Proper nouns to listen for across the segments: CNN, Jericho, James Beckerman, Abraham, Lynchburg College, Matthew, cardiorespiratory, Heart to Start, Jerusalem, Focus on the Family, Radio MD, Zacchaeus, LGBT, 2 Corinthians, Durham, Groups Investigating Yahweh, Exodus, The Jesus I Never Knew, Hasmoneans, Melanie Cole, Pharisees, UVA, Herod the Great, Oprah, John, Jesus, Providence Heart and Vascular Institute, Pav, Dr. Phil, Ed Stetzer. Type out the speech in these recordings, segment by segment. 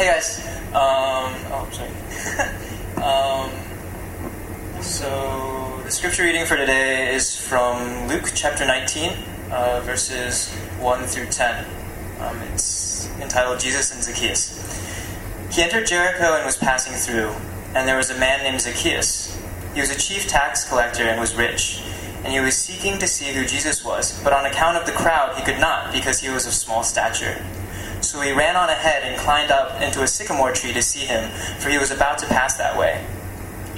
Hey guys. I'm sorry. So the scripture reading for today is from Luke chapter 19, verses 1 through 10. It's entitled Jesus and Zacchaeus. He entered Jericho and was passing through, and there was a man named Zacchaeus. He was a chief tax collector and was rich, and he was seeking to see who Jesus was, but on account of the crowd he could not, because he was of small stature. So he ran on ahead and climbed up into a sycamore tree to see him, for he was about to pass that way.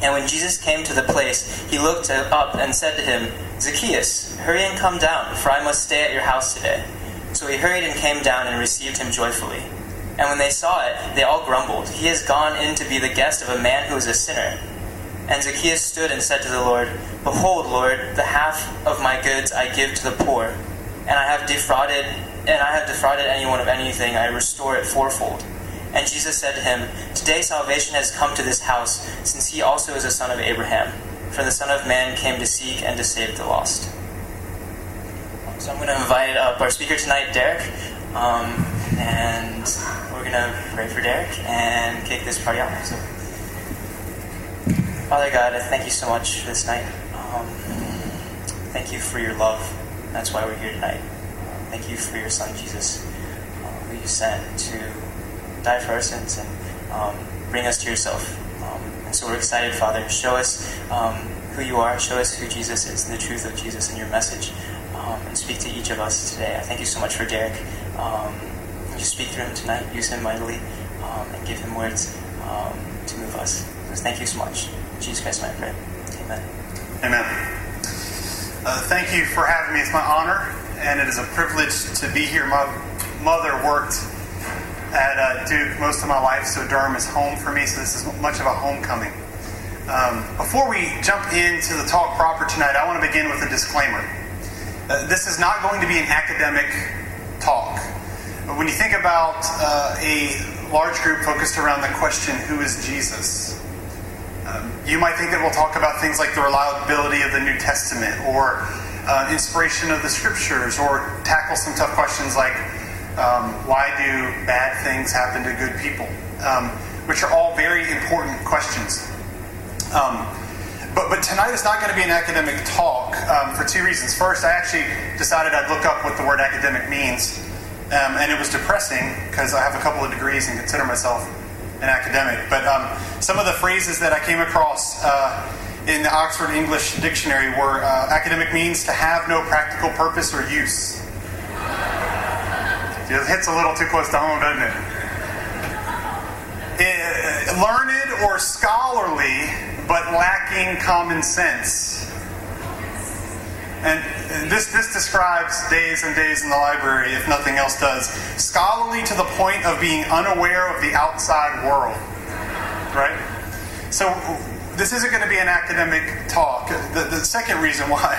And when Jesus came to the place, he looked up and said to him, "Zacchaeus, hurry and come down, for I must stay at your house today." So he hurried and came down and received him joyfully. And when they saw it, they all grumbled, "He has gone in to be the guest of a man who is a sinner." And Zacchaeus stood and said to the Lord, "Behold, Lord, the half of my goods I give to the poor, and I have defrauded anyone of anything, I restore it fourfold." And Jesus said to him, "Today salvation has come to this house, since he also is a son of Abraham. For the Son of Man came to seek and to save the lost." So I'm going to invite up our speaker tonight, Derek, and we're going to pray for Derek and kick this party off. So, Father God, I thank you so much for this night. Thank you for your love. That's why we're here tonight. Thank you for your son, Jesus, who you sent to die for our sins and bring us to yourself. And so we're excited, Father. Show us who you are. Show us who Jesus is and the truth of Jesus and your message. And speak to each of us today. I thank you so much for Derek. You speak through him tonight. Use him mightily and give him words to move us. So thank you so much. In Jesus Christ, my prayer. Amen. Amen. Thank you for having me. It's my honor. And it is a privilege to be here. My mother worked at Duke most of my life, so Durham is home for me, so this is much of a homecoming. Before we jump into the talk proper tonight, I want to begin with a disclaimer. This is not going to be an academic talk. When you think about a large group focused around the question, who is Jesus? You might think that we'll talk about things like the reliability of the New Testament, or inspiration of the scriptures, or tackle some tough questions like why do bad things happen to good people, which are all very important questions. But tonight is not going to be an academic talk for two reasons. First, I actually decided I'd look up what the word academic means, and it was depressing because I have a couple of degrees and consider myself an academic. But some of the phrases that I came across in the Oxford English Dictionary were academic means to have no practical purpose or use. It hits a little too close to home, doesn't it? Learned or scholarly, but lacking common sense. And this describes days and days in the library, if nothing else does. Scholarly to the point of being unaware of the outside world. Right? So this isn't going to be an academic talk. The second reason why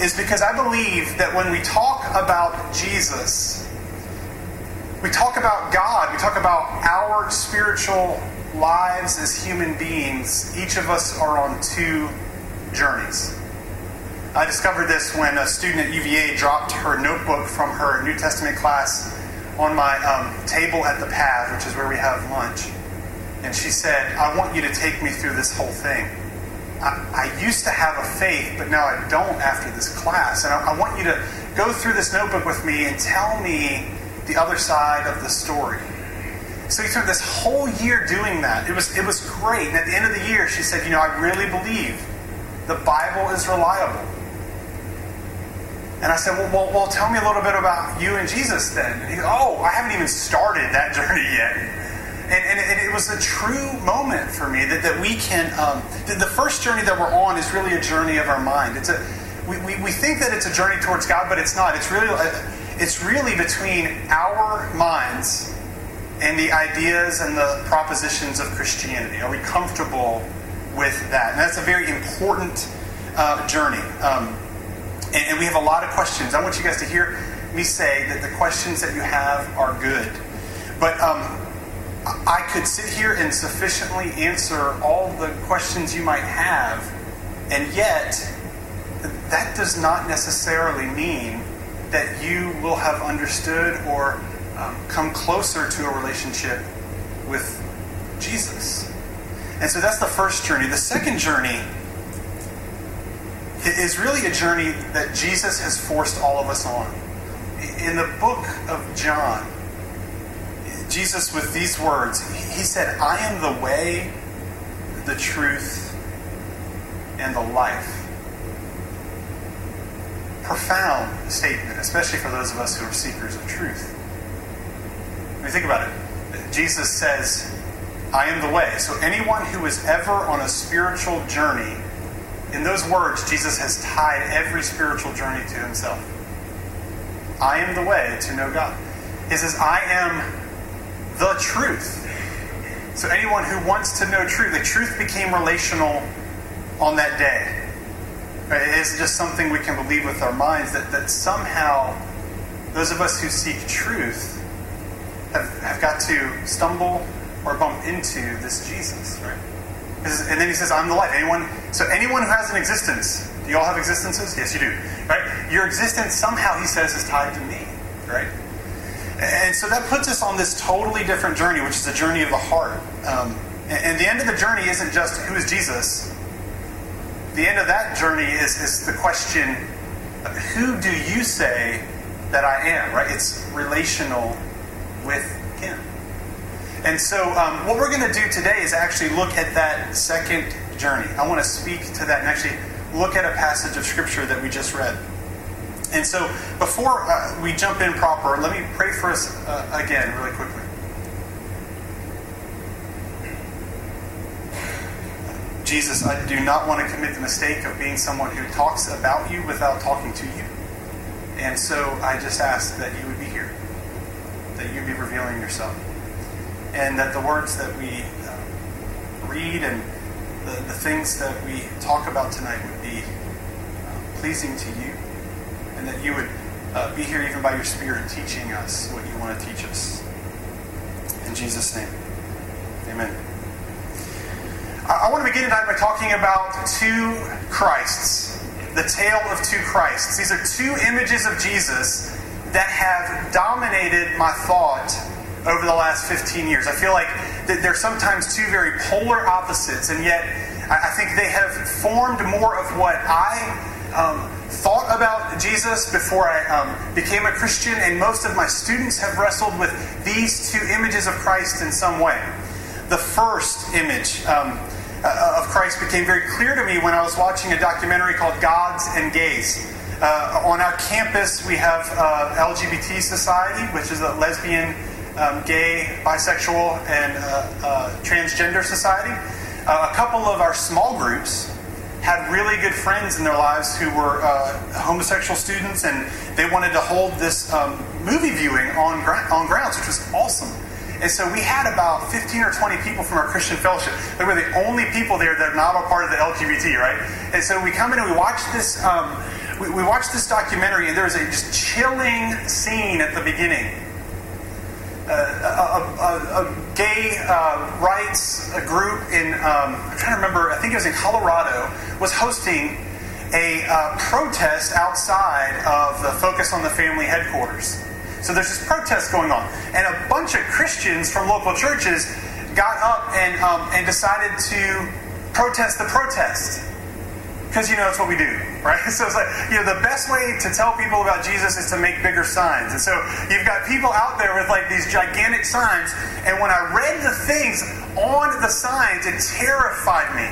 is because I believe that when we talk about Jesus, we talk about God, we talk about our spiritual lives as human beings. Each of us are on two journeys. I discovered this when a student at UVA dropped her notebook from her New Testament class on my table at the Pav, which is where we have lunch. And she said, "I want you to take me through this whole thing. I used to have a faith, but now I don't after this class. And I want you to go through this notebook with me and tell me the other side of the story." So we took this whole year doing that. It was great. And at the end of the year, she said, "I really believe the Bible is reliable." And I said, well, tell me a little bit about you and Jesus then. And he goes, "Oh, I haven't even started that journey yet." And it was a true moment for me that we can, the first journey that we're on is really a journey of our mind. We think that it's a journey towards God, but it's not. It's really between our minds and the ideas and the propositions of Christianity. Are we comfortable with that? And that's a very important journey. And we have a lot of questions. I want you guys to hear me say that the questions that you have are good. But I could sit here and sufficiently answer all the questions you might have, and yet that does not necessarily mean that you will have understood or come closer to a relationship with Jesus. And so that's the first journey. The second journey is really a journey that Jesus has forced all of us on. In the book of John, Jesus, with these words, he said, "I am the way, the truth, and the life." Profound statement, especially for those of us who are seekers of truth. I mean, think about it. Jesus says, "I am the way." So anyone who is ever on a spiritual journey, in those words, Jesus has tied every spiritual journey to himself. I am the way to know God. He says, "I am the truth." So anyone who wants to know truth, the truth became relational on that day. It isn't just something we can believe with our minds, that somehow those of us who seek truth have got to stumble or bump into this Jesus, right? And then he says, "I'm the life." Anyone who has an existence, do you all have existences? Yes, you do, right? Your existence somehow, he says, is tied to me, right? And so that puts us on this totally different journey, which is the journey of the heart. And the end of the journey isn't just who is Jesus. The end of that journey is the question, who do you say that I am, right? It's relational with him. And so what we're going to do today is actually look at that second journey. I want to speak to that and actually look at a passage of Scripture that we just read. And so before we jump in proper, let me pray for us again really quickly. Jesus, I do not want to commit the mistake of being someone who talks about you without talking to you. And so I just ask that you would be here, that you'd be revealing yourself, and that the words that we read and the things that we talk about tonight would be pleasing to you, and that you would be here even by your Spirit teaching us what you want to teach us. In Jesus' name, amen. I want to begin tonight by talking about two Christs, the tale of two Christs. These are two images of Jesus that have dominated my thought over the last 15 years. I feel like they're sometimes two very polar opposites, and yet I think they have formed more of what I thought about Jesus before I became a Christian, and most of my students have wrestled with these two images of Christ in some way. The first image of Christ became very clear to me when I was watching a documentary called Gods and Gays. On our campus, we have LGBT Society, which is a lesbian, gay, bisexual, and transgender society. A couple of our small groups had really good friends in their lives who were homosexual students, and they wanted to hold this movie viewing on grounds, which was awesome. And so we had about 15 or 20 people from our Christian fellowship. They were the only people there that are not a part of the LGBT, right? And so we come in and we watch this. We watched this documentary, and there was a just chilling scene at the beginning. A gay rights group in, I'm trying to remember, I think it was in Colorado, was hosting a protest outside of the Focus on the Family headquarters. So there's this protest going on. And a bunch of Christians from local churches got up and decided to protest the protest. Because, you know, it's what we do, right? So it's like, you know, the best way to tell people about Jesus is to make bigger signs. And so you've got people out there with, like, these gigantic signs. And when I read the things on the signs, it terrified me.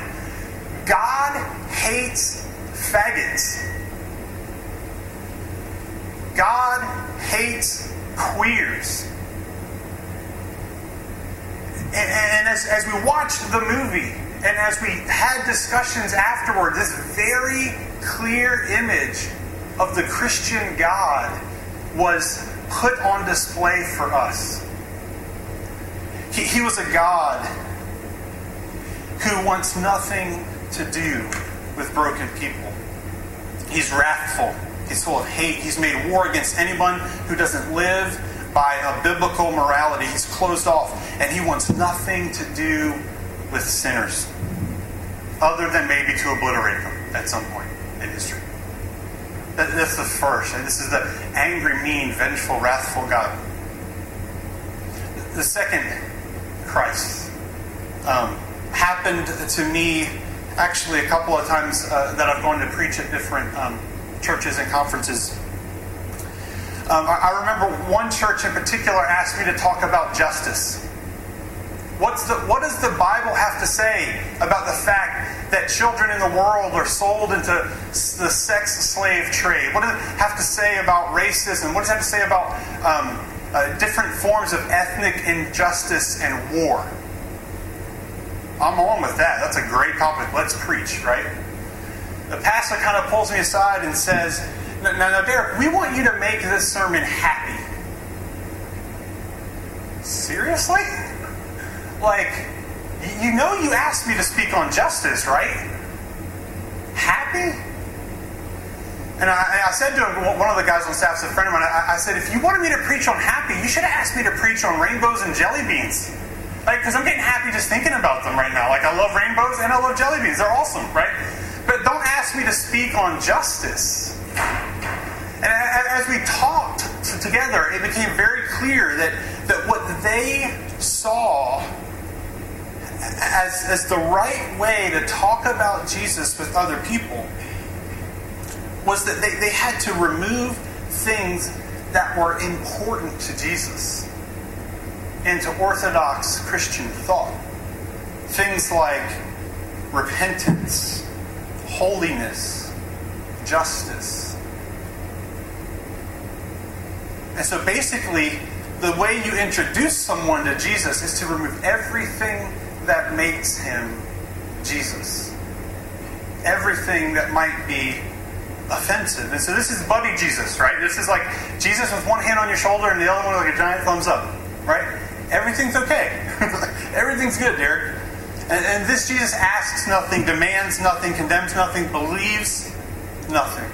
God hates faggots. God hates queers. And as we watched the movie, and as we had discussions afterward, this very clear image of the Christian God was put on display for us. He was a God who wants nothing to do with broken people. He's wrathful. He's full of hate. He's made war against anyone who doesn't live by a biblical morality. He's closed off, and he wants nothing to do with sinners, other than maybe to obliterate them at some point in history. That's the first. This is the angry, mean, vengeful, wrathful God. The second Christ. Happened to me actually a couple of times that I've gone to preach at different churches and conferences. I remember one church in particular asked me to talk about justice. What does the Bible have to say about the fact that children in the world are sold into the sex slave trade? What does it have to say about racism? What does it have to say about different forms of ethnic injustice and war? I'm on with that. That's a great topic. Let's preach, right? The pastor kind of pulls me aside and says, now, Derek, we want you to make this sermon happy. Seriously? Like, you know you asked me to speak on justice, right? Happy? And I said to him, one of the guys on staff is a friend of mine, I said, if you wanted me to preach on happy, you should have asked me to preach on rainbows and jelly beans. Like, because I'm getting happy just thinking about them right now. Like, I love rainbows and I love jelly beans. They're awesome, right? But don't ask me to speak on justice. And as we talked together, it became very clear that what they saw as the right way to talk about Jesus with other people was that they had to remove things that were important to Jesus into Orthodox Christian thought. Things like repentance, holiness, justice. And so basically, the way you introduce someone to Jesus is to remove everything that makes him Jesus. Everything that might be offensive. And so this is buddy Jesus, right? This is like Jesus with one hand on your shoulder and the other one with like a giant thumbs up, right? Everything's okay. Everything's good, Derek. And this Jesus asks nothing, demands nothing, condemns nothing, believes nothing.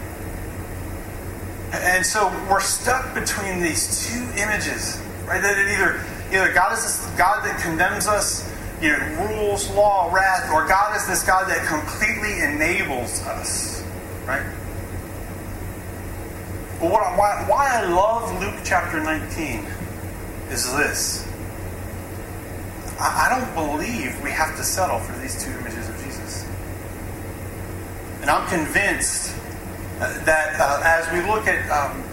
And so we're stuck between these two images, right? That it either God is this God that condemns us, you know, rules, law, wrath, or God is this God that completely enables us, right? But why I love Luke chapter 19 is this: I don't believe we have to settle for these two images of Jesus, and I'm convinced that as we look at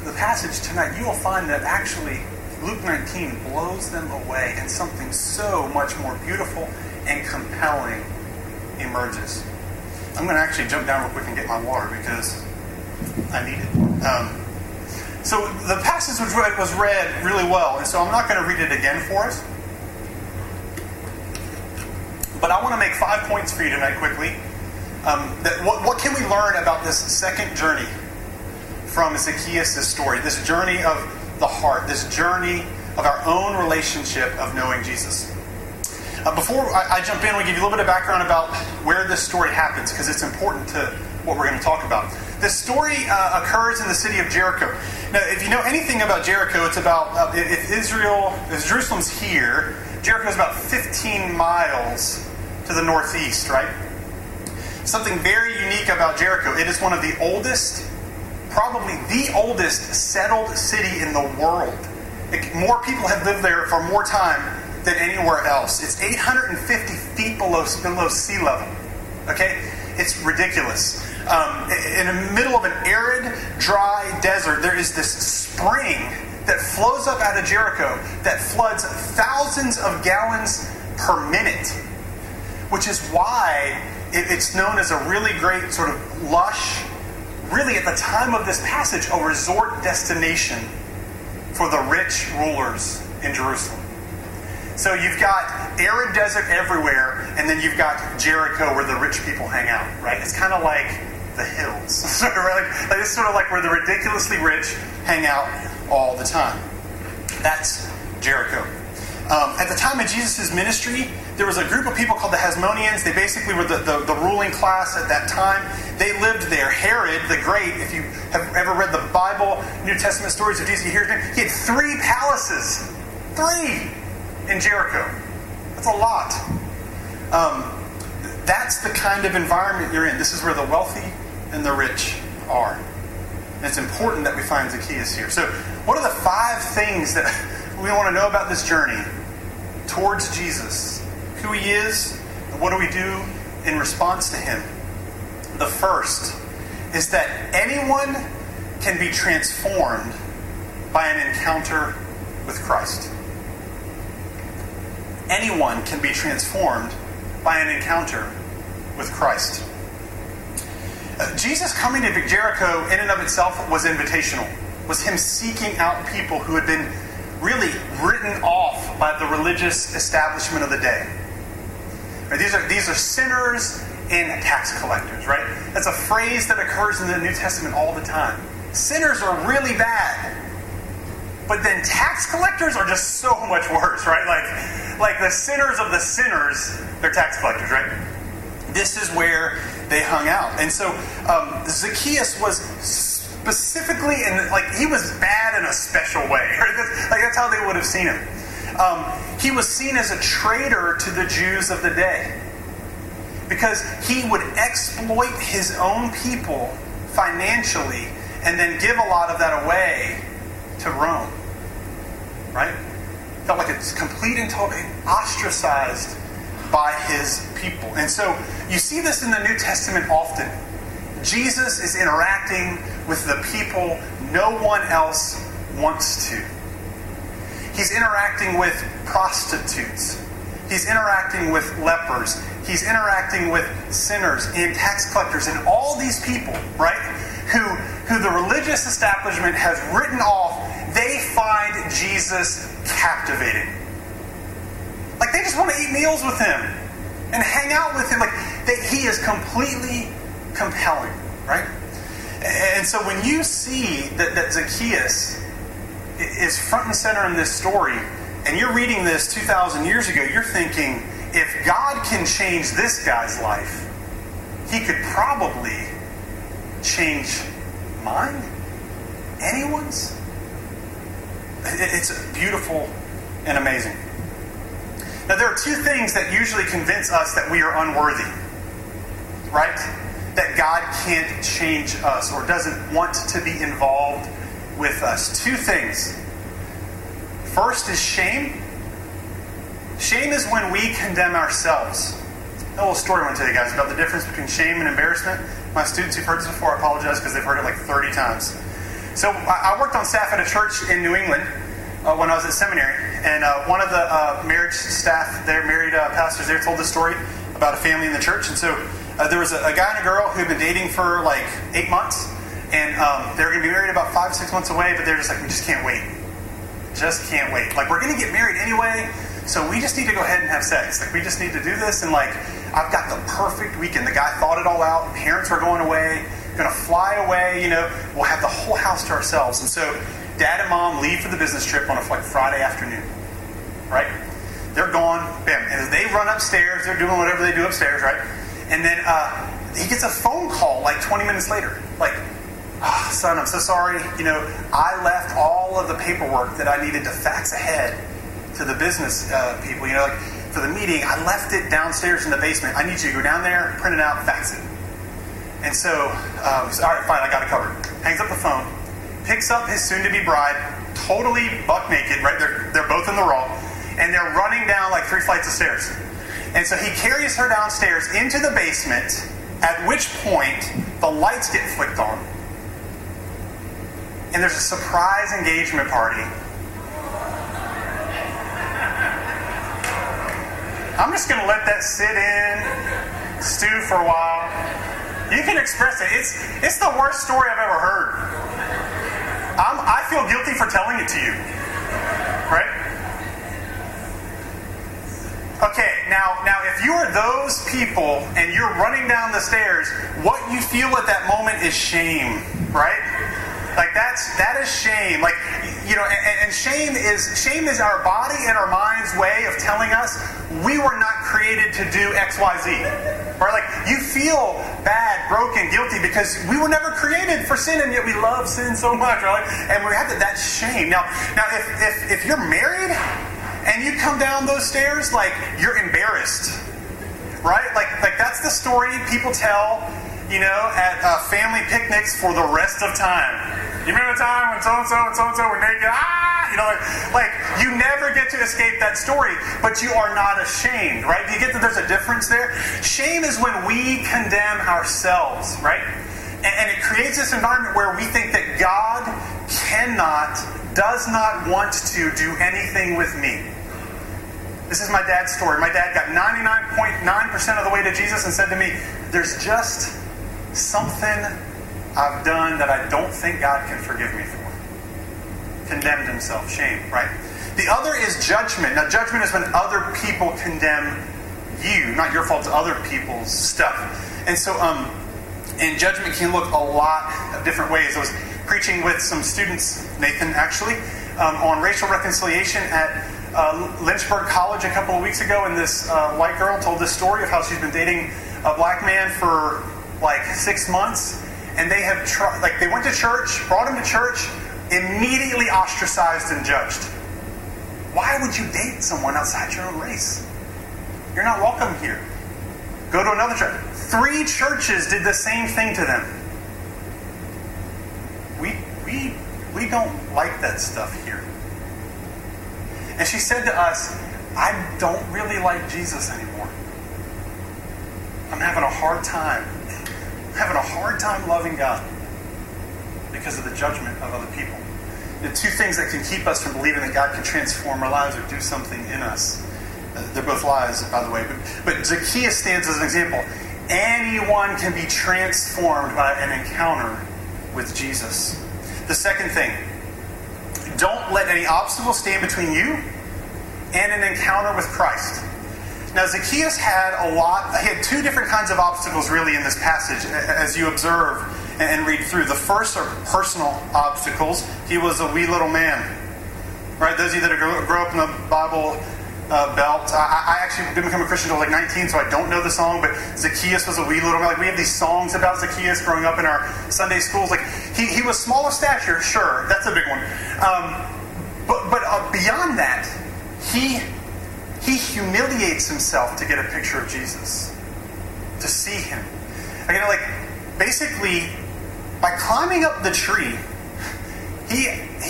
the passage tonight, you will find that actually Luke 19 blows them away and something so much more beautiful and compelling emerges. I'm going to actually jump down real quick and get my water because I need it. So the passage was read really well, and so I'm not going to read it again for us. But I want to make 5 points for you tonight quickly. That what can we learn about this second journey from Zacchaeus' story? This journey of the heart, this journey of our own relationship of knowing Jesus. Before I jump in, we'll give you a little bit of background about where this story happens, because it's important to what we're going to talk about. This story occurs in the city of Jericho. Now, if you know anything about Jericho, it's about if Jerusalem's here, Jericho's about 15 miles to the northeast, right? Something very unique about Jericho. It is one of the oldest, probably the oldest settled city in the world. More people have lived there for more time than anywhere else. It's 850 feet below sea level. Okay? It's ridiculous. In the middle of an arid, dry desert, there is this spring that flows up out of Jericho that floods thousands of gallons per minute, which is why it's known as a really great sort of lush, really at the time of this passage, a resort destination for the rich rulers in Jerusalem. So you've got arid desert everywhere, and then you've got Jericho where the rich people hang out, right? It's kind of like the hills. It's sort of like where the ridiculously rich hang out all the time. That's Jericho. At the time of Jesus' ministry, there was a group of people called the Hasmoneans. They basically were the ruling class at that time. They lived there. Herod the Great, if you have ever read the Bible, New Testament stories of Jesus, you hear his name. He had three palaces. Three in Jericho. That's a lot. That's the kind of environment you're in. This is where the wealthy and the rich are. And it's important that we find Zacchaeus here. So what are the 5 things that we want to know about this journey towards Jesus, who he is, and what do we do in response to him? The first is that anyone can be transformed by an encounter with Christ. Anyone can be transformed by an encounter with Christ. Jesus coming to Jericho in and of itself was invitational. Was him seeking out people who had been really written off by the religious establishment of the day. Right? These are sinners and tax collectors, right? That's a phrase that occurs in the New Testament all the time. Sinners are really bad. But then tax collectors are just so much worse, right? Like the sinners of the sinners, they're tax collectors, right? This is where they hung out. And so Zacchaeus was specifically, he was bad in a special way. Right? That's how they would have seen him. He was seen as a traitor to the Jews of the day because he would exploit his own people financially and then give a lot of that away to Rome, right? Felt like it's complete and totally ostracized by his people. And so you see this in the New Testament often. Jesus is interacting with the people no one else wants to. He's interacting with prostitutes. He's interacting with lepers. He's interacting with sinners and tax collectors and all these people, right? Who the religious establishment has written off, they find Jesus captivating. Like they just want to eat meals with him and hang out with him. He is completely compelling, right? And so when you see that Zacchaeus is front and center in this story, and you're reading this 2,000 years ago, you're thinking, if God can change this guy's life, he could probably change mine? Anyone's? It's beautiful and amazing. Now, there are two things that usually convince us that we are unworthy, right? That God can't change us or doesn't want to be involved with us. Two things. First is shame. Shame is when we condemn ourselves. A little story I want to tell you guys about the difference between shame and embarrassment. My students who've heard this before, I apologize because they've heard it like 30 times. So I worked on staff at a church in New England when I was at seminary. And one of the marriage staff there, married pastors there, told this story about a family in the church. And so there was a guy and a girl who had been dating for like 8 months. And they were going to be married about 5 or 6 months away. But they're just like, we just can't wait. Just can't wait. Like, we're going to get married anyway. So we just need to go ahead and have sex. Like, we just need to do this. And like, I've got the perfect weekend. The guy thought it all out. Parents are going away. Going to fly away, we'll have the whole house to ourselves. And so dad and mom leave for the business trip on a Friday afternoon, right? They're gone, bam. And as they run upstairs, they're doing whatever they do upstairs, right? And then he gets a phone call like 20 minutes later. Like, oh, son, I'm so sorry. I left all of the paperwork that I needed to fax ahead to the business people, for the meeting. I left it downstairs in the basement. I need you to go down there, print it out, fax it. And so, all right, fine, I got it covered. Hangs up the phone, picks up his soon-to-be bride, totally buck naked, right? They're both in the raw, and they're running down like 3 flights of stairs. And so he carries her downstairs into the basement, at which point the lights get flicked on. And there's a surprise engagement party. I'm just going to let that sit in, stew for a while. You can express it. It's the worst story I've ever heard. I feel guilty for telling it to you. Right? Okay, now if you are those people and you're running down the stairs, what you feel at that moment is shame, right? Like that is shame. Like, and shame is our body and our mind's way of telling us we were not created to do XYZ. Or you feel bad, broken, guilty because we were never created for sin and yet we love sin so much, right? And we have that shame. Now if you're married and you come down those stairs, you're embarrassed, right? Like that's the story people tell, at family picnics for the rest of time. You remember the time when so and so and so and so were naked? Ah, You know, like you never get to escape that story, but you are not ashamed, right? Do you get that there's a difference there? Shame is when we condemn ourselves, right? And it creates this environment where we think that God does not want to do anything with me. This is my dad's story. My dad got 99.9% of the way to Jesus and said to me, there's just something I've done that I don't think God can forgive me for. Condemned himself. Shame, right? The other is judgment. Now, judgment is when other people condemn you. Not your fault, other people's stuff. And so, and judgment can look a lot of different ways. I was preaching with some students, Nathan actually, on racial reconciliation at Lynchburg College a couple of weeks ago, and this white girl told this story of how she's been dating a black man for like 6 months, and they have they went to church, brought him to church, immediately ostracized and judged. Why would you date someone outside your own race? You're not welcome here. Go to another church. 3 churches did the same thing to them. We don't like that stuff here. And she said to us, I don't really like Jesus anymore. I'm having a hard time. I'm having a hard time loving God because of the judgment of other people. The 2 things that can keep us from believing that God can transform our lives or do something in us. They're both lies, by the way. But Zacchaeus stands as an example. Anyone can be transformed by an encounter with Jesus. The second thing, don't let any obstacle stand between you and an encounter with Christ. Now, Zacchaeus had he had 2 different kinds of obstacles really in this passage as you observe and read through. The first are personal obstacles. He was a wee little man. Right? Those of you that grow up in the Bible belt. I actually didn't become a Christian until like 19, so I don't know the song, but Zacchaeus was a wee little man. Like, we have these songs about Zacchaeus growing up in our Sunday schools. Like, he was small of stature, sure, that's a big one. But beyond that, he humiliates himself to get a picture of Jesus, to see him. Again, like, basically, by climbing up the tree, he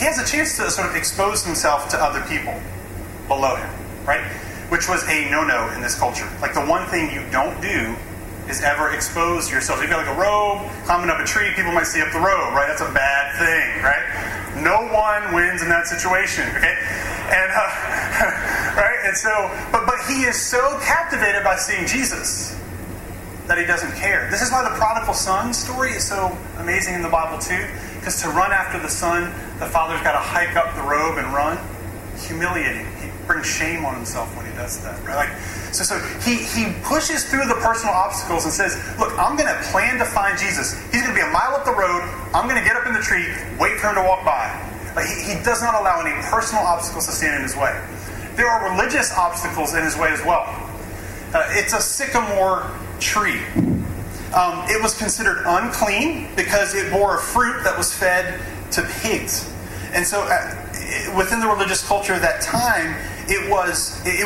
has a chance to sort of expose himself to other people below him. Right? Which was a no-no in this culture. Like, the one thing you don't do is ever expose yourself. You've got like a robe, climbing up a tree, people might see up the robe, right? That's a bad thing, right? No one wins in that situation, okay? And, right? And so, but he is so captivated by seeing Jesus that he doesn't care. This is why the prodigal son story is so amazing in the Bible, too, because to run after the son, the father's got to hike up the robe and run. Humiliating. Brings shame on himself when he does that, right? Like, so he pushes through the personal obstacles and says, look, I'm going to plan to find Jesus. He's going to be a mile up the road. I'm going to get up in the tree, wait for him to walk by. Like, he does not allow any personal obstacles to stand in his way. There are religious obstacles in his way as well. It's a sycamore tree. It was considered unclean because it bore a fruit that was fed to pigs. And so within the religious culture of that time, it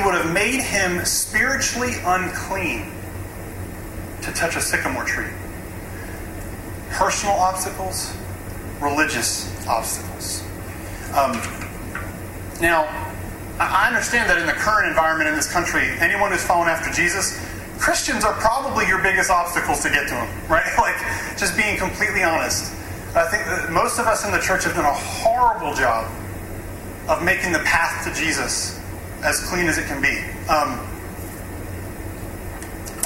would have made him spiritually unclean to touch a sycamore tree. Personal obstacles, religious obstacles. Now, I understand that in the current environment in this country, anyone who's following after Jesus, Christians are probably your biggest obstacles to get to him, right? Like, just being completely honest. I think that most of us in the church have done a horrible job of making the path to Jesus as clean as it can be.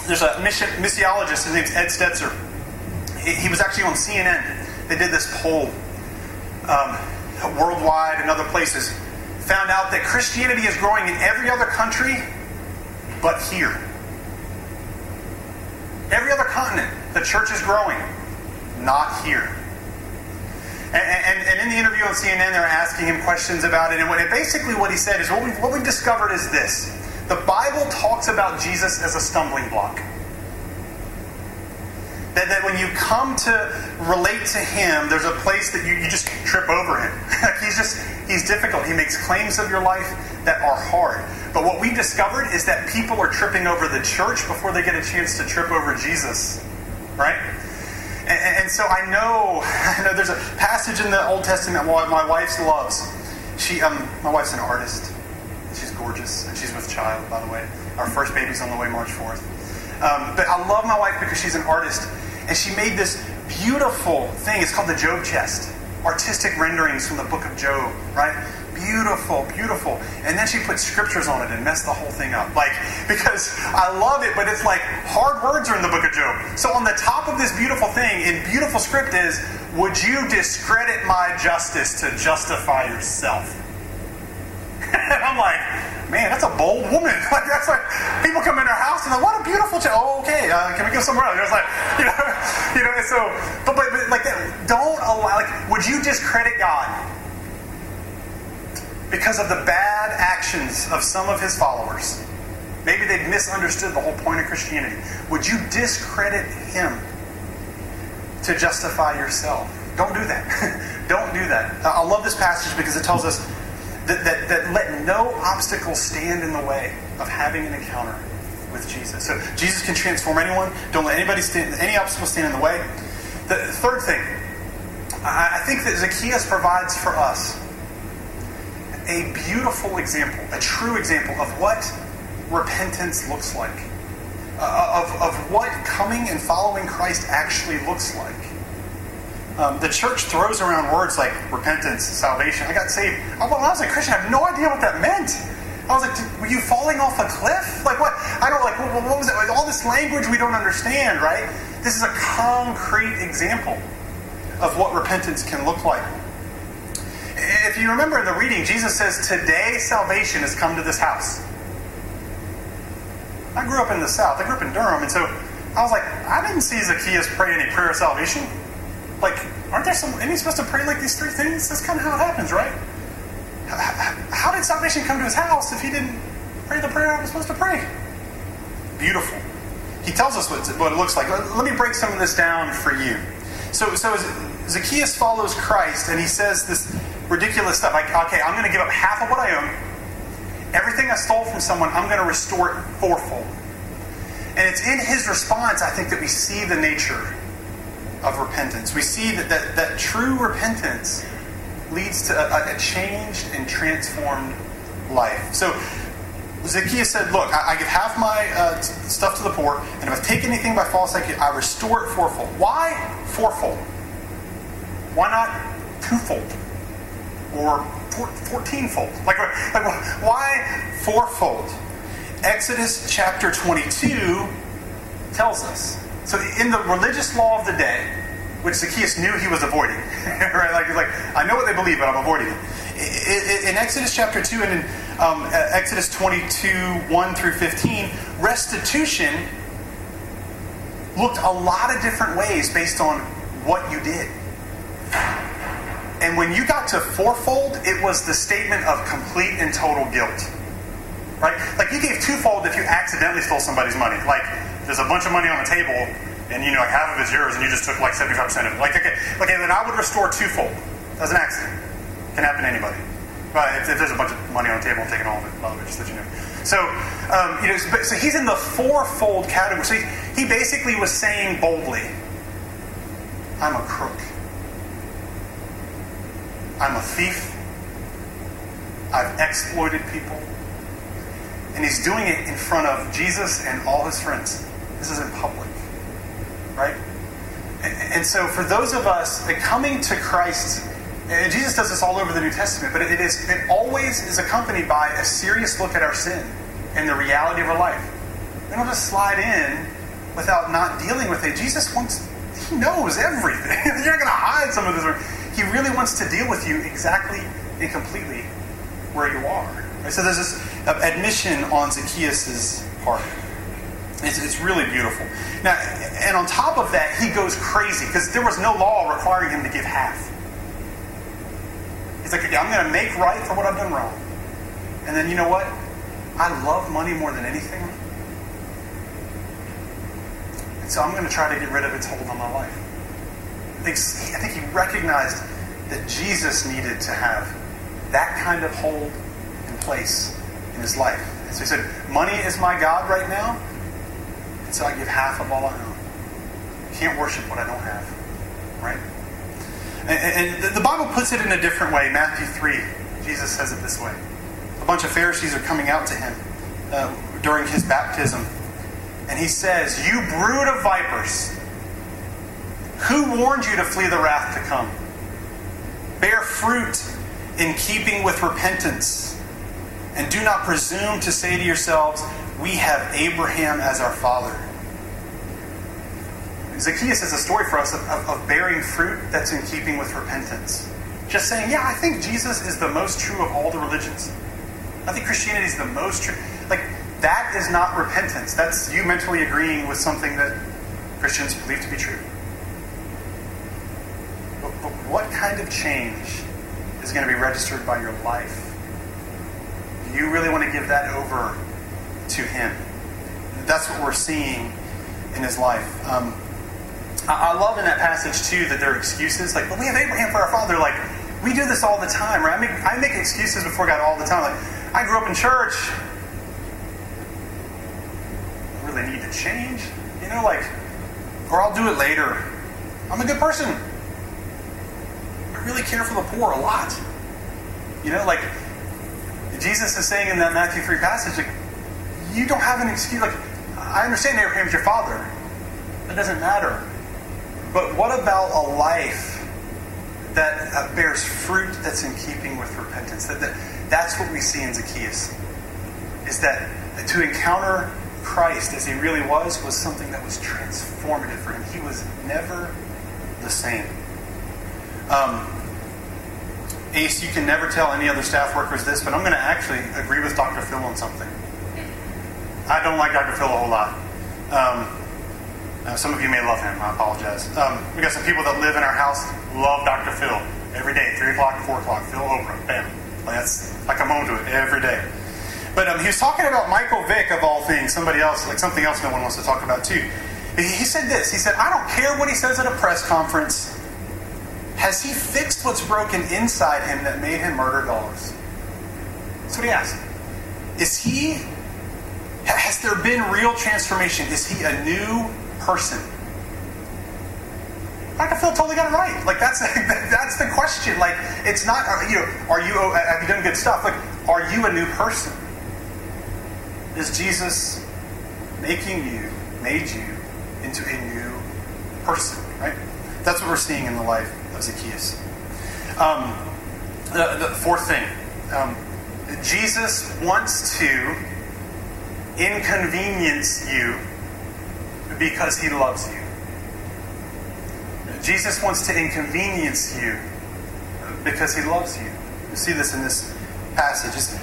There's a missiologist, his name's Ed Stetzer. He was actually on CNN. They did this poll worldwide and other places. Found out that Christianity is growing in every other country but here. Every other continent, the church is growing. Not here. And in the interview on CNN, they're asking him questions about it. And basically what he said is, what we've discovered is this. The Bible talks about Jesus as a stumbling block. That when you come to relate to him, there's a place that you just trip over him. He's difficult. He makes claims of your life that are hard. But what we discovered is that people are tripping over the church before they get a chance to trip over Jesus. Right? And so I know there's a passage in the Old Testament my wife loves. She, my wife's an artist. She's gorgeous, and she's with child, by the way. Our first baby's on the way March 4th. But I love my wife because she's an artist, and she made this beautiful thing. It's called the Job chest. Artistic renderings from the book of Job, right? Beautiful, beautiful. And then she put scriptures on it and messed the whole thing up. Like, because I love it, but it's like hard words are in the book of Job. So on the top of this beautiful thing in beautiful script is, would you discredit my justice to justify yourself? And I'm like, man, that's a bold woman. Like, that's like, people come in our house and they're like, what a beautiful child. Oh, okay, can we go somewhere else? It's like, you know. And so, but like, don't allow. Like, would you discredit God because of the bad actions of some of His followers? Maybe they've misunderstood the whole point of Christianity. Would you discredit Him to justify yourself? Don't do that. Don't do that. I love this passage because it tells us that let no obstacle stand in the way of having an encounter with Jesus. So Jesus can transform anyone. Don't let any obstacle stand in the way. The third thing, I think that Zacchaeus provides for us a beautiful example, a true example of what repentance looks like, of what coming and following Christ actually looks like. The church throws around words like repentance, salvation. I got saved. When I was a Christian, I have no idea what that meant. I was like, were you falling off a cliff? Like what? I don't like, what was it? Like, all this language we don't understand, right? This is a concrete example of what repentance can look like. If you remember in the reading, Jesus says, today salvation has come to this house. I grew up in the South. I grew up in Durham. And so I was like, I didn't see Zacchaeus pray any prayer of salvation. Like, aren't there some... Isn't he supposed to pray like these three things? That's kind of how it happens, right? How did salvation come to his house if he didn't pray the prayer I was supposed to pray? Beautiful. He tells us what it looks like. Let me break some of this down for you. So Zacchaeus follows Christ, and he says this ridiculous stuff. Like, okay, I'm going to give up half of what I own. Everything I stole from someone, I'm going to restore it fourfold. And it's in his response, I think, that we see the nature of repentance. We see that true repentance leads to a changed and transformed life. So Zacchaeus said, look, I give half my stuff to the poor, and if I take anything by false accusation, I restore it fourfold. Why fourfold? Why not twofold? Or 14-fold? Like, why fourfold? Exodus chapter 22 tells us. So in the religious law of the day, which Zacchaeus knew he was avoiding, right? Like, he's like, I know what they believe, but I'm avoiding it. In Exodus chapter 2 and in Exodus 22, 1 through 15, restitution looked a lot of different ways based on what you did. And when you got to fourfold, it was the statement of complete and total guilt, right? Like, you gave twofold if you accidentally stole somebody's money. Like, there's a bunch of money on the table, and you know, like, half of it's yours, and you just took like 75% of it. Like, okay, then I would restore twofold. That's an accident. Can happen to anybody. But if there's a bunch of money on the table, I'm taking all of it, by the way, just that you know. So, so he's in the fourfold category. So he basically was saying boldly, I'm a crook. I'm a thief. I've exploited people. And he's doing it in front of Jesus and all his friends. This is in public, right? And so for those of us that coming to Christ, and Jesus does this all over the New Testament, but it always is accompanied by a serious look at our sin and the reality of our life. We don't just slide in without not dealing with it. Jesus he knows everything. You're not going to hide some of this. He really wants to deal with you exactly and completely where you are. Right? So there's this admission on Zacchaeus' part. It's really beautiful. Now, and on top of that, he goes crazy because there was no law requiring him to give half. He's like, okay, I'm going to make right for what I've done wrong. And then you know what? I love money more than anything. And so I'm going to try to get rid of its hold on my life. I think he recognized that Jesus needed to have that kind of hold in place in his life. And so he said, money is my God right now. And so I give half of all I own. I can't worship what I don't have, right? And the Bible puts it in a different way. Matthew 3, Jesus says it this way. A bunch of Pharisees are coming out to him during his baptism. And he says, "You brood of vipers, who warned you to flee the wrath to come? Bear fruit in keeping with repentance. And do not presume to say to yourselves, 'We have Abraham as our father.'" Zacchaeus is a story for us of bearing fruit that's in keeping with repentance. Just saying, yeah, I think Jesus is the most true of all the religions. I think Christianity is the most true. Like, that is not repentance. That's you mentally agreeing with something that Christians believe to be true. But what kind of change is going to be registered by your life? Do you really want to give that over to him? That's what we're seeing in his life. I love in that passage, too, that there are excuses. Like, but we have Abraham for our father. Like, we do this all the time, right? I make excuses before God all the time. Like, I grew up in church. I really need to change. You know, like, or I'll do it later. I'm a good person. I really care for the poor a lot. You know, like, Jesus is saying in that Matthew 3 passage, like, you don't have an excuse. Like, I understand Abraham's your father. That doesn't matter. But what about a life that bears fruit that's in keeping with repentance? That's what we see in Zacchaeus. Is that to encounter Christ as he really was something that was transformative for him. He was never the same. Ace, you can never tell any other staff workers this, but I'm going to actually agree with Dr. Phil on something. I don't like Dr. Phil a whole lot. Some of you may love him. I apologize. We got some people that live in our house love Dr. Phil every day, 3 o'clock, 4 o'clock. Phil, Oprah, bam. I come home to it every day. But he was talking about Michael Vick, of all things, somebody else, like something else no one wants to talk about, too. He said this. He said, "I don't care what he says at a press conference. Has he fixed what's broken inside him that made him murder dollars?" That's what he asked. Has there been real transformation? Is he a new person? Dr. Phil totally got it right. Like, that's the question. Like, it's not, you know, have you done good stuff? Like, are you a new person? Is Jesus made you into a new person, right? That's what we're seeing in the life of Zacchaeus. The fourth thing. Jesus wants to inconvenience you because he loves you. Jesus wants to inconvenience you because he loves you. You see this in this passage. It's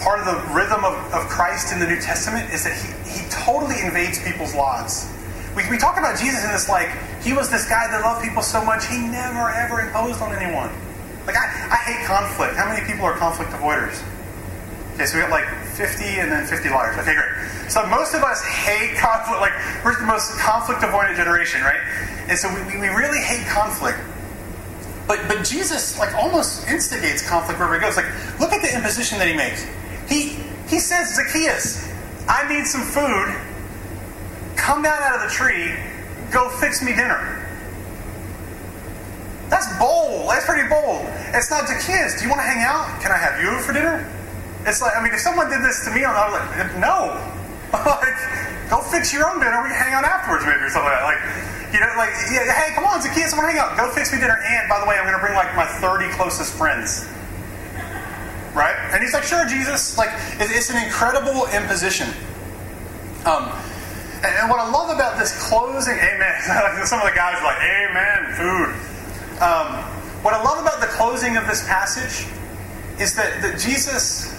part of the rhythm of Christ in the New Testament is that he totally invades people's lives. We talk about Jesus in this like, he was this guy that loved people so much, he never ever imposed on anyone. Like, I hate conflict. How many people are conflict avoiders? Okay, so we got like 50 and then 50 liars. Okay, great. So most of us hate conflict. Like, we're the most conflict-avoidant generation, right? And so we really hate conflict. But Jesus, like, almost instigates conflict wherever he goes. Like, look at the imposition that he makes. He says, "Zacchaeus, I need some food. Come down out of the tree. Go fix me dinner." That's bold. That's pretty bold. It's not, "Zacchaeus, do you want to hang out? Can I have you for dinner?" It's like, I mean, if someone did this to me, I was like, no. Like, go fix your own dinner. We can hang out afterwards, maybe, or something like that. Like, you know, like, yeah, hey, come on, Zacchaeus, I want to hang out. Go fix me dinner. And, by the way, I'm going to bring, like, my 30 closest friends. Right? And he's like, sure, Jesus. Like, it's an incredible imposition. And what I love about this closing, amen. Some of the guys are like, amen, food. What I love about the closing of this passage is that Jesus...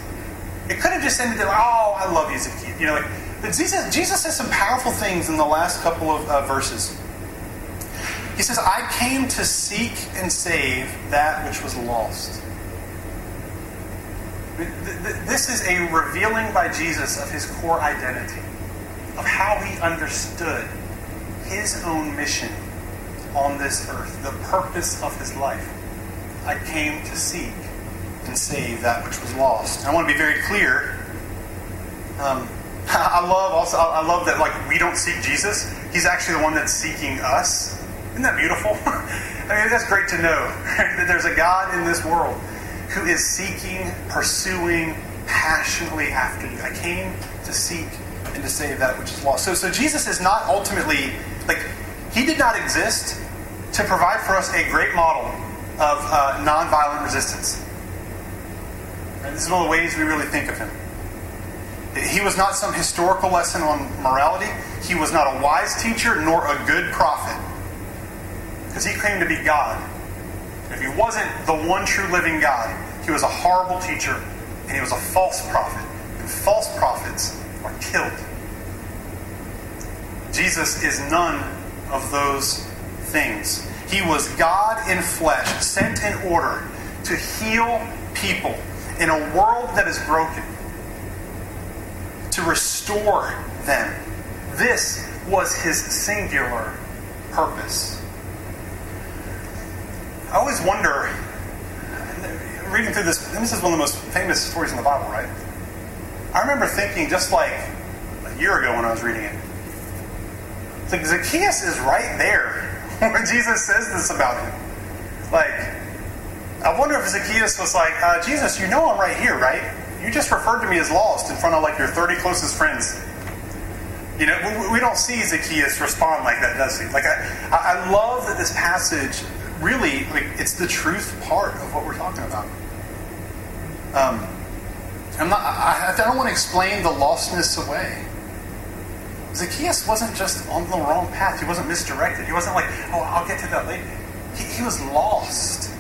It could have just ended like, "Oh, I love you, Zacchaeus." You know, like, but Jesus says some powerful things in the last couple of verses. He says, "I came to seek and save that which was lost." This is a revealing by Jesus of his core identity, of how he understood his own mission on this earth, the purpose of his life. I came to seek and save that which was lost. I want to be very clear. I love that, like, we don't seek Jesus. He's actually the one that's seeking us. Isn't that beautiful? I mean, that's great to know that there's a God in this world who is seeking, pursuing, passionately after you. I came to seek and to save that which is lost. So Jesus is not ultimately, he did not exist to provide for us a great model of nonviolent resistance. Right? This is one of the ways we really think of him. He was not some historical lesson on morality. He was not a wise teacher nor a good prophet. Because he claimed to be God. If he wasn't the one true living God, he was a horrible teacher and he was a false prophet. And false prophets are killed. Jesus is none of those things. He was God in flesh, sent in order to heal people in a world that is broken, to restore them. This was his singular purpose. I always wonder, reading through this, and this is one of the most famous stories in the Bible, right? I remember thinking just like a year ago when I was reading it, it's like Zacchaeus is right there when Jesus says this about him. I wonder if Zacchaeus was like, Jesus, you know I'm right here, right? You just referred to me as lost in front of your 30 closest friends. You know, we don't see Zacchaeus respond like that, does he? I love that this passage really, it's the truth part of what we're talking about. I don't want to explain the lostness away. Zacchaeus wasn't just on the wrong path. He wasn't misdirected. He wasn't I'll get to that later. He was lost.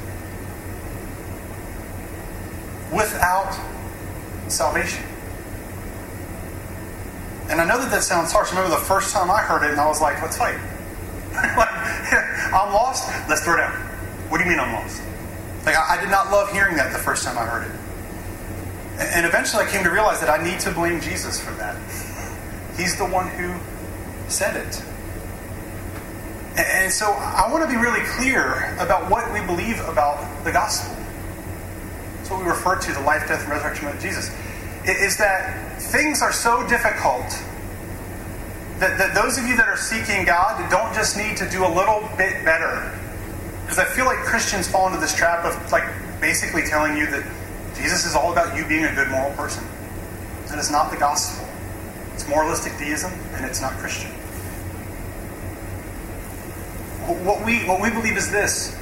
Without salvation. And I know that sounds harsh. I remember the first time I heard it and I was like, let's fight. I'm lost? Let's throw it out. What do you mean I'm lost? I did not love hearing that the first time I heard it. And eventually I came to realize that I need to blame Jesus for that. He's the one who said it. And so I want to be really clear about what we believe about the gospel. That's what we refer to, the life, death, and resurrection of Jesus. It is that things are so difficult that those of you that are seeking God don't just need to do a little bit better. Because I feel like Christians fall into this trap of basically telling you that Jesus is all about you being a good moral person. That is not the gospel. It's moralistic deism, and it's not Christian. What we believe is this.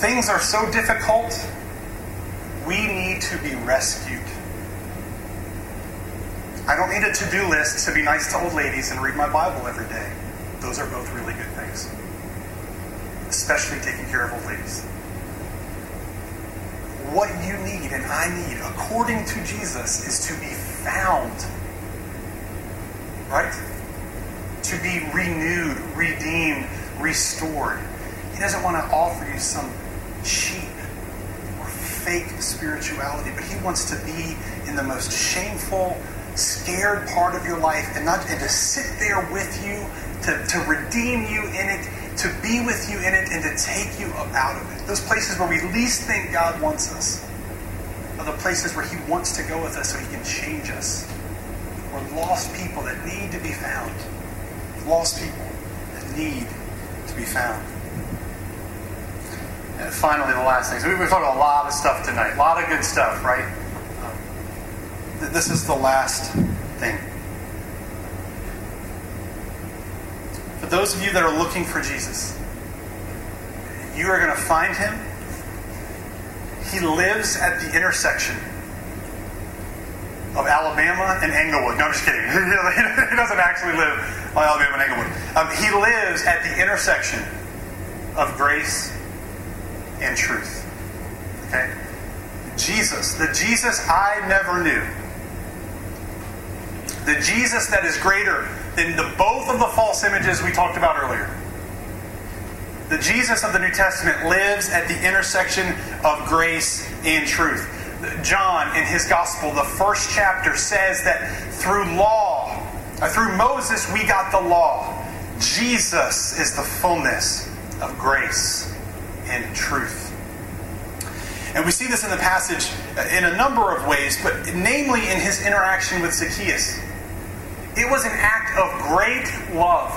Things are so difficult, we need to be rescued. I don't need a to-do list to be nice to old ladies and read my Bible every day. Those are both really good things. Especially taking care of old ladies. What you need and I need, according to Jesus, is to be found. Right? To be renewed, redeemed, restored. He doesn't want to offer you some cheap or fake spirituality, but he wants to be in the most shameful, scared part of your life and to sit there with you, to redeem you in it, to be with you in it, and to take you up out of it. Those places where we least think God wants us are the places where he wants to go with us so he can change us. We're lost people that need to be found. Lost people that need to be found. And finally, the last thing. So we've talked about a lot of stuff tonight. A lot of good stuff, right? This is the last thing. For those of you that are looking for Jesus, you are going to find him. He lives at the intersection of Alabama and Englewood. No, I'm just kidding. He doesn't actually live on Alabama and Englewood. He lives at the intersection of grace and truth. Okay? Jesus, the Jesus I never knew. The Jesus that is greater than both of the false images we talked about earlier. The Jesus of the New Testament lives at the intersection of grace and truth. John, in his Gospel, the first chapter, says that through Moses, we got the law. Jesus is the fullness of grace and truth. And we see this in the passage in a number of ways, but namely in his interaction with Zacchaeus. It was an act of great love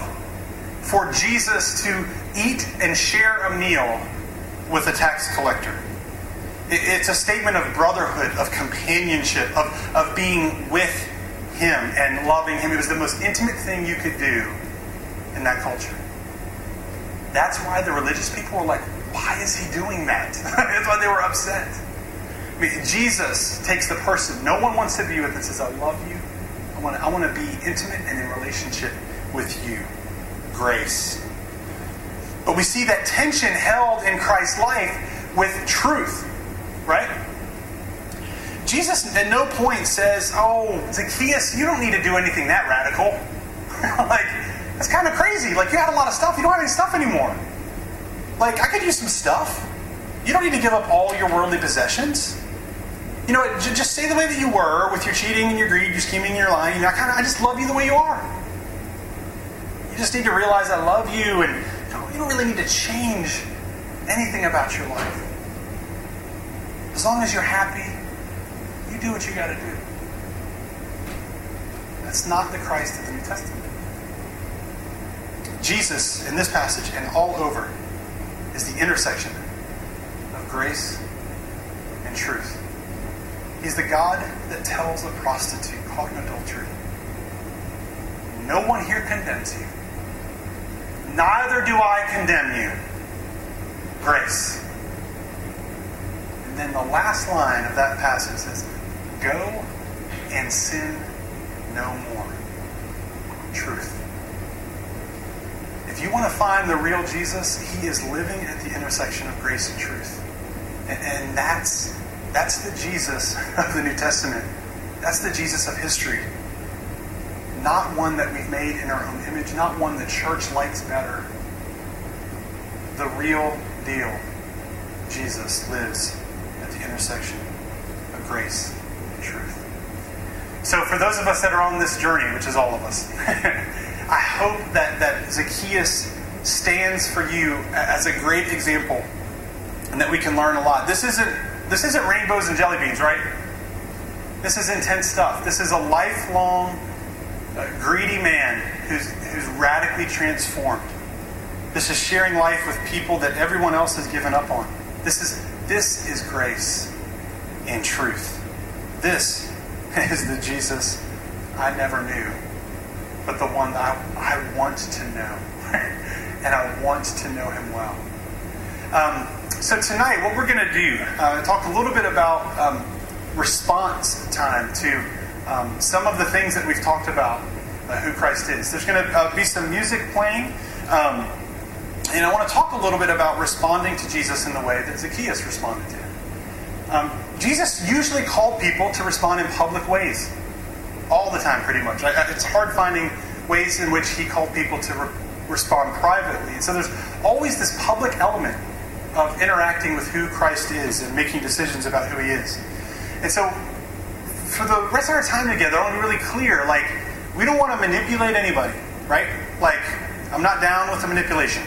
for Jesus to eat and share a meal with a tax collector. It's a statement of brotherhood, of companionship, of being with him and loving him. It was the most intimate thing you could do in that culture. That's why the religious people were like, why is he doing that? That's why they were upset. I mean, Jesus takes the person no one wants to be with and says, I love you. I want to be intimate and in relationship with you. Grace. But we see that tension held in Christ's life with truth, right? Jesus at no point says, oh, Zacchaeus, you don't need to do anything that radical. Like, that's kind of crazy. Like, you had a lot of stuff. You don't have any stuff anymore. Like, I could use some stuff. You don't need to give up all your worldly possessions. You know, just stay the way that you were with your cheating and your greed, your scheming and your lying. You know, I just love you the way you are. You just need to realize I love you, and you don't really need to change anything about your life. As long as you're happy, you do what you got to do. That's not the Christ of the New Testament. Jesus, in this passage and all over, is the intersection of grace and truth. He's the God that tells a prostitute caught in adultery, no one here condemns you. Neither do I condemn you. Grace. And then the last line of that passage says, go and sin no more. Truth. If you want to find the real Jesus, he is living at the intersection of grace and truth. And that's the Jesus of the New Testament. That's the Jesus of history. Not one that we've made in our own image, not one the church likes better. The real deal. Jesus lives at the intersection of grace and truth. So for those of us that are on this journey, which is all of us, I hope that Zacchaeus stands for you as a great example and that we can learn a lot. This isn't rainbows and jelly beans, right? This is intense stuff. This is a lifelong a greedy man who's radically transformed. This is sharing life with people that everyone else has given up on. This is grace and truth. This is the Jesus I never knew, but the one that I want to know. And I want to know him well. So tonight, what we're going to do, talk a little bit about response time to some of the things that we've talked about, who Christ is. There's going to be some music playing, and I want to talk a little bit about responding to Jesus in the way that Zacchaeus responded to him. Jesus usually called people to respond in public ways, all the time pretty much. It's hard finding ways in which he called people to respond privately. And so there's always this public element of interacting with who Christ is and making decisions about who he is. And so for the rest of our time together, I want to be really clear, like, we don't want to manipulate anybody, right? Like, I'm not down with the manipulation.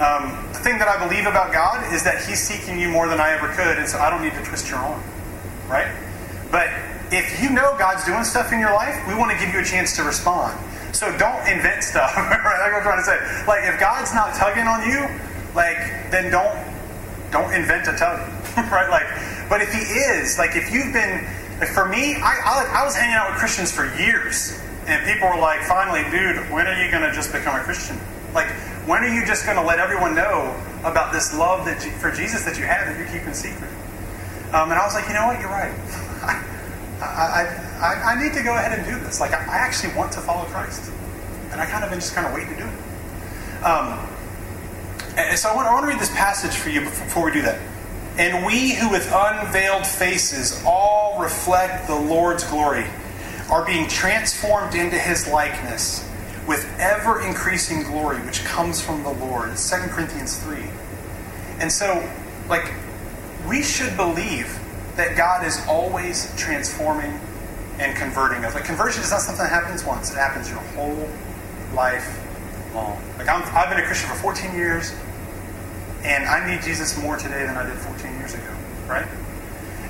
The thing that I believe about God is that he's seeking you more than I ever could, and so I don't need to twist your arm, right? But if you know God's doing stuff in your life, we want to give you a chance to respond. So don't invent stuff, right? Like I'm trying to say. Like, if God's not tugging on you, like, then don't invent a tug, right? Like, but if he is, like, if you've been... Like for me, I was hanging out with Christians for years, and people were like, finally, dude, when are you going to just become a Christian? Like, when are you just going to let everyone know about this love that for Jesus that you have that you keep in secret? And I was like, you know what, you're right. I need to go ahead and do this. Like, I actually want to follow Christ. And I kind of been just kind of waiting to do it. And so I want to read this passage for you before we do that. And we who with unveiled faces all reflect the Lord's glory are being transformed into his likeness with ever-increasing glory which comes from the Lord. It's 2 Corinthians 3. And so, like, we should believe that God is always transforming and converting us. Like, conversion is not something that happens once. It happens your whole life long. Like, I've been a Christian for 14 years. And I need Jesus more today than I did 14 years ago, right?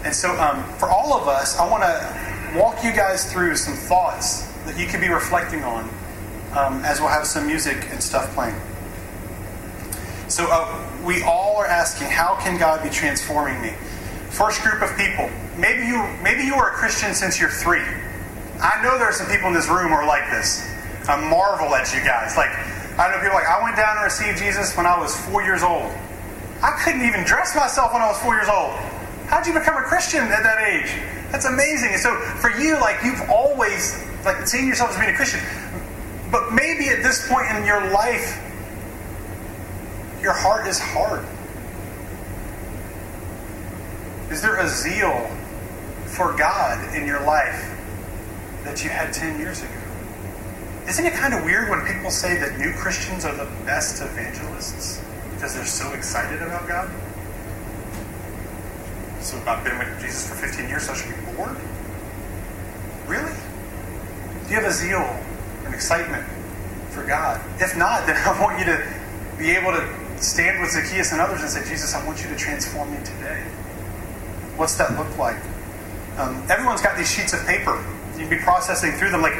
And so for all of us, I want to walk you guys through some thoughts that you could be reflecting on as we'll have some music and stuff playing. So we all are asking, how can God be transforming me? First group of people. Maybe you were a Christian since you're 3. I know there's some people in this room who are like this. I marvel at you guys. Like, I know people like, I went down and received Jesus when I was 4 years old. I couldn't even dress myself when I was 4 years old. How'd you become a Christian at that age? That's amazing. And so for you, like, you've always like seen yourself as being a Christian. But maybe at this point in your life, your heart is hard. Is there a zeal for God in your life that you had 10 years ago? Isn't it kind of weird when people say that new Christians are the best evangelists because they're so excited about God? So I've been with Jesus for 15 years, so I should be bored? Really? Do you have a zeal and excitement for God? If not, then I want you to be able to stand with Zacchaeus and others and say, Jesus, I want you to transform me today. What's that look like? Everyone's got these sheets of paper. You'd be processing through them. Like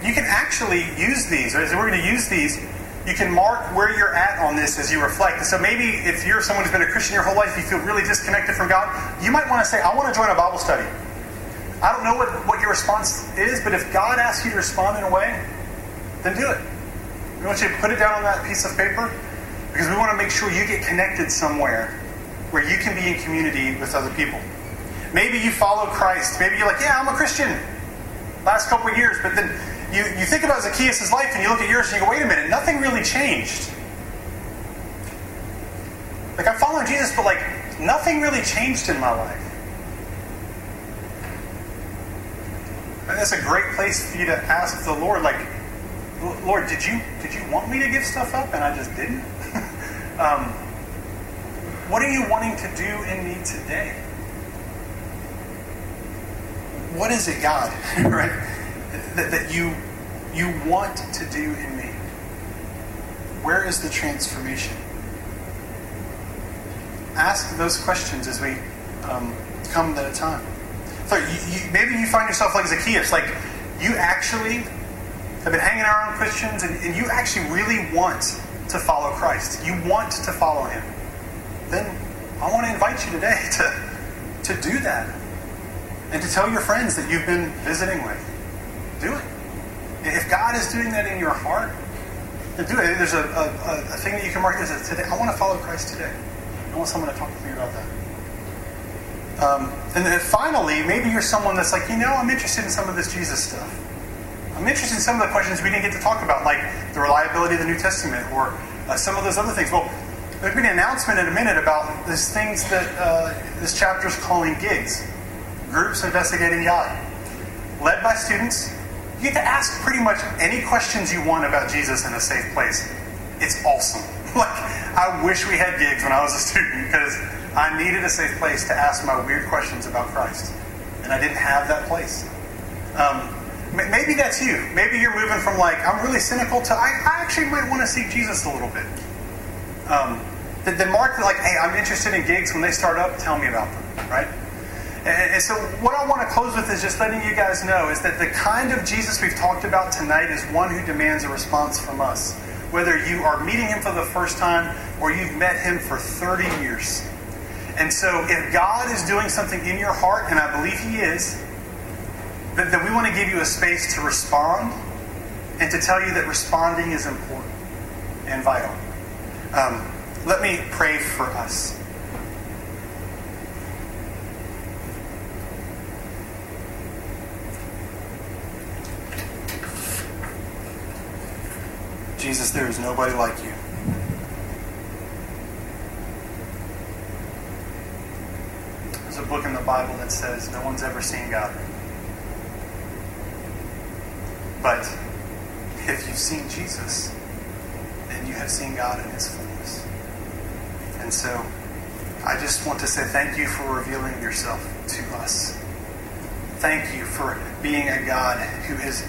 you can actually use these, right? So we're going to use these. You can mark where you're at on this as you reflect. So maybe if you're someone who's been a Christian your whole life, you feel really disconnected from God, you might want to say, I want to join a Bible study. I don't know what your response is, but if God asks you to respond in a way, then do it. We want you to put it down on that piece of paper because we want to make sure you get connected somewhere where you can be in community with other people. Maybe you follow Christ. Maybe you're like, yeah, I'm a Christian. Last couple of years, but then you think about Zacchaeus' life and you look at yours and you go, wait a minute, nothing really changed. Like, I'm following Jesus, but like, nothing really changed in my life. And that's a great place for you to ask the Lord, like, Lord, did you want me to give stuff up and I just didn't? What are you wanting to do in me today? What is it, God, right, that you want to do in me? Where is the transformation? Ask those questions as we come to a time. So maybe you find yourself like Zacchaeus, like you actually have been hanging around Christians and you actually really want to follow Christ. You want to follow him. Then I want to invite you today to do that. And to tell your friends that you've been visiting with. Do it. If God is doing that in your heart, then do it. There's a thing that you can mark as today. I want to follow Christ today. I want someone to talk to me about that. And then finally, maybe you're someone that's like, you know, I'm interested in some of this Jesus stuff. I'm interested in some of the questions we didn't get to talk about, like the reliability of the New Testament or some of those other things. Well, there's going to be an announcement in a minute about these things that this chapter is calling gigs. Groups Investigating Yahweh, led by students. You get to ask pretty much any questions you want about Jesus in a safe place. It's awesome. Like, I wish we had gigs when I was a student because I needed a safe place to ask my weird questions about Christ. And I didn't have that place. Maybe that's you. Maybe you're moving from like, I'm really cynical to, I actually might want to see Jesus a little bit. Then Mark, like, hey, I'm interested in gigs. When they start up, tell me about them, right? And so what I want to close with is just letting you guys know is that the kind of Jesus we've talked about tonight is one who demands a response from us. Whether you are meeting him for the first time or you've met him for 30 years. And so if God is doing something in your heart, and I believe he is, then we want to give you a space to respond and to tell you that responding is important and vital. Let me pray for us. Jesus, there is nobody like you. There's a book in the Bible that says no one's ever seen God. But if you've seen Jesus, then you have seen God in his fullness. And so I just want to say thank you for revealing yourself to us. Thank you for being a God who is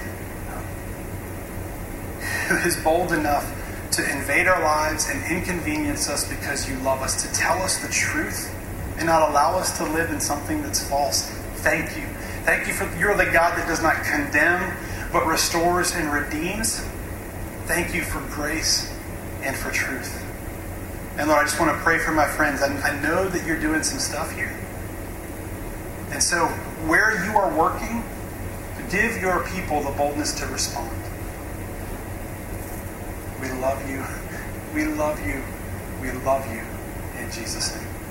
bold enough to invade our lives and inconvenience us because you love us, to tell us the truth and not allow us to live in something that's false. Thank you. Thank you for you're the God that does not condemn, but restores and redeems. Thank you for grace and for truth. And Lord, I just want to pray for my friends. I know that you're doing some stuff here. And so where you are working, give your people the boldness to respond. We love you. We love you. We love you. In Jesus' name.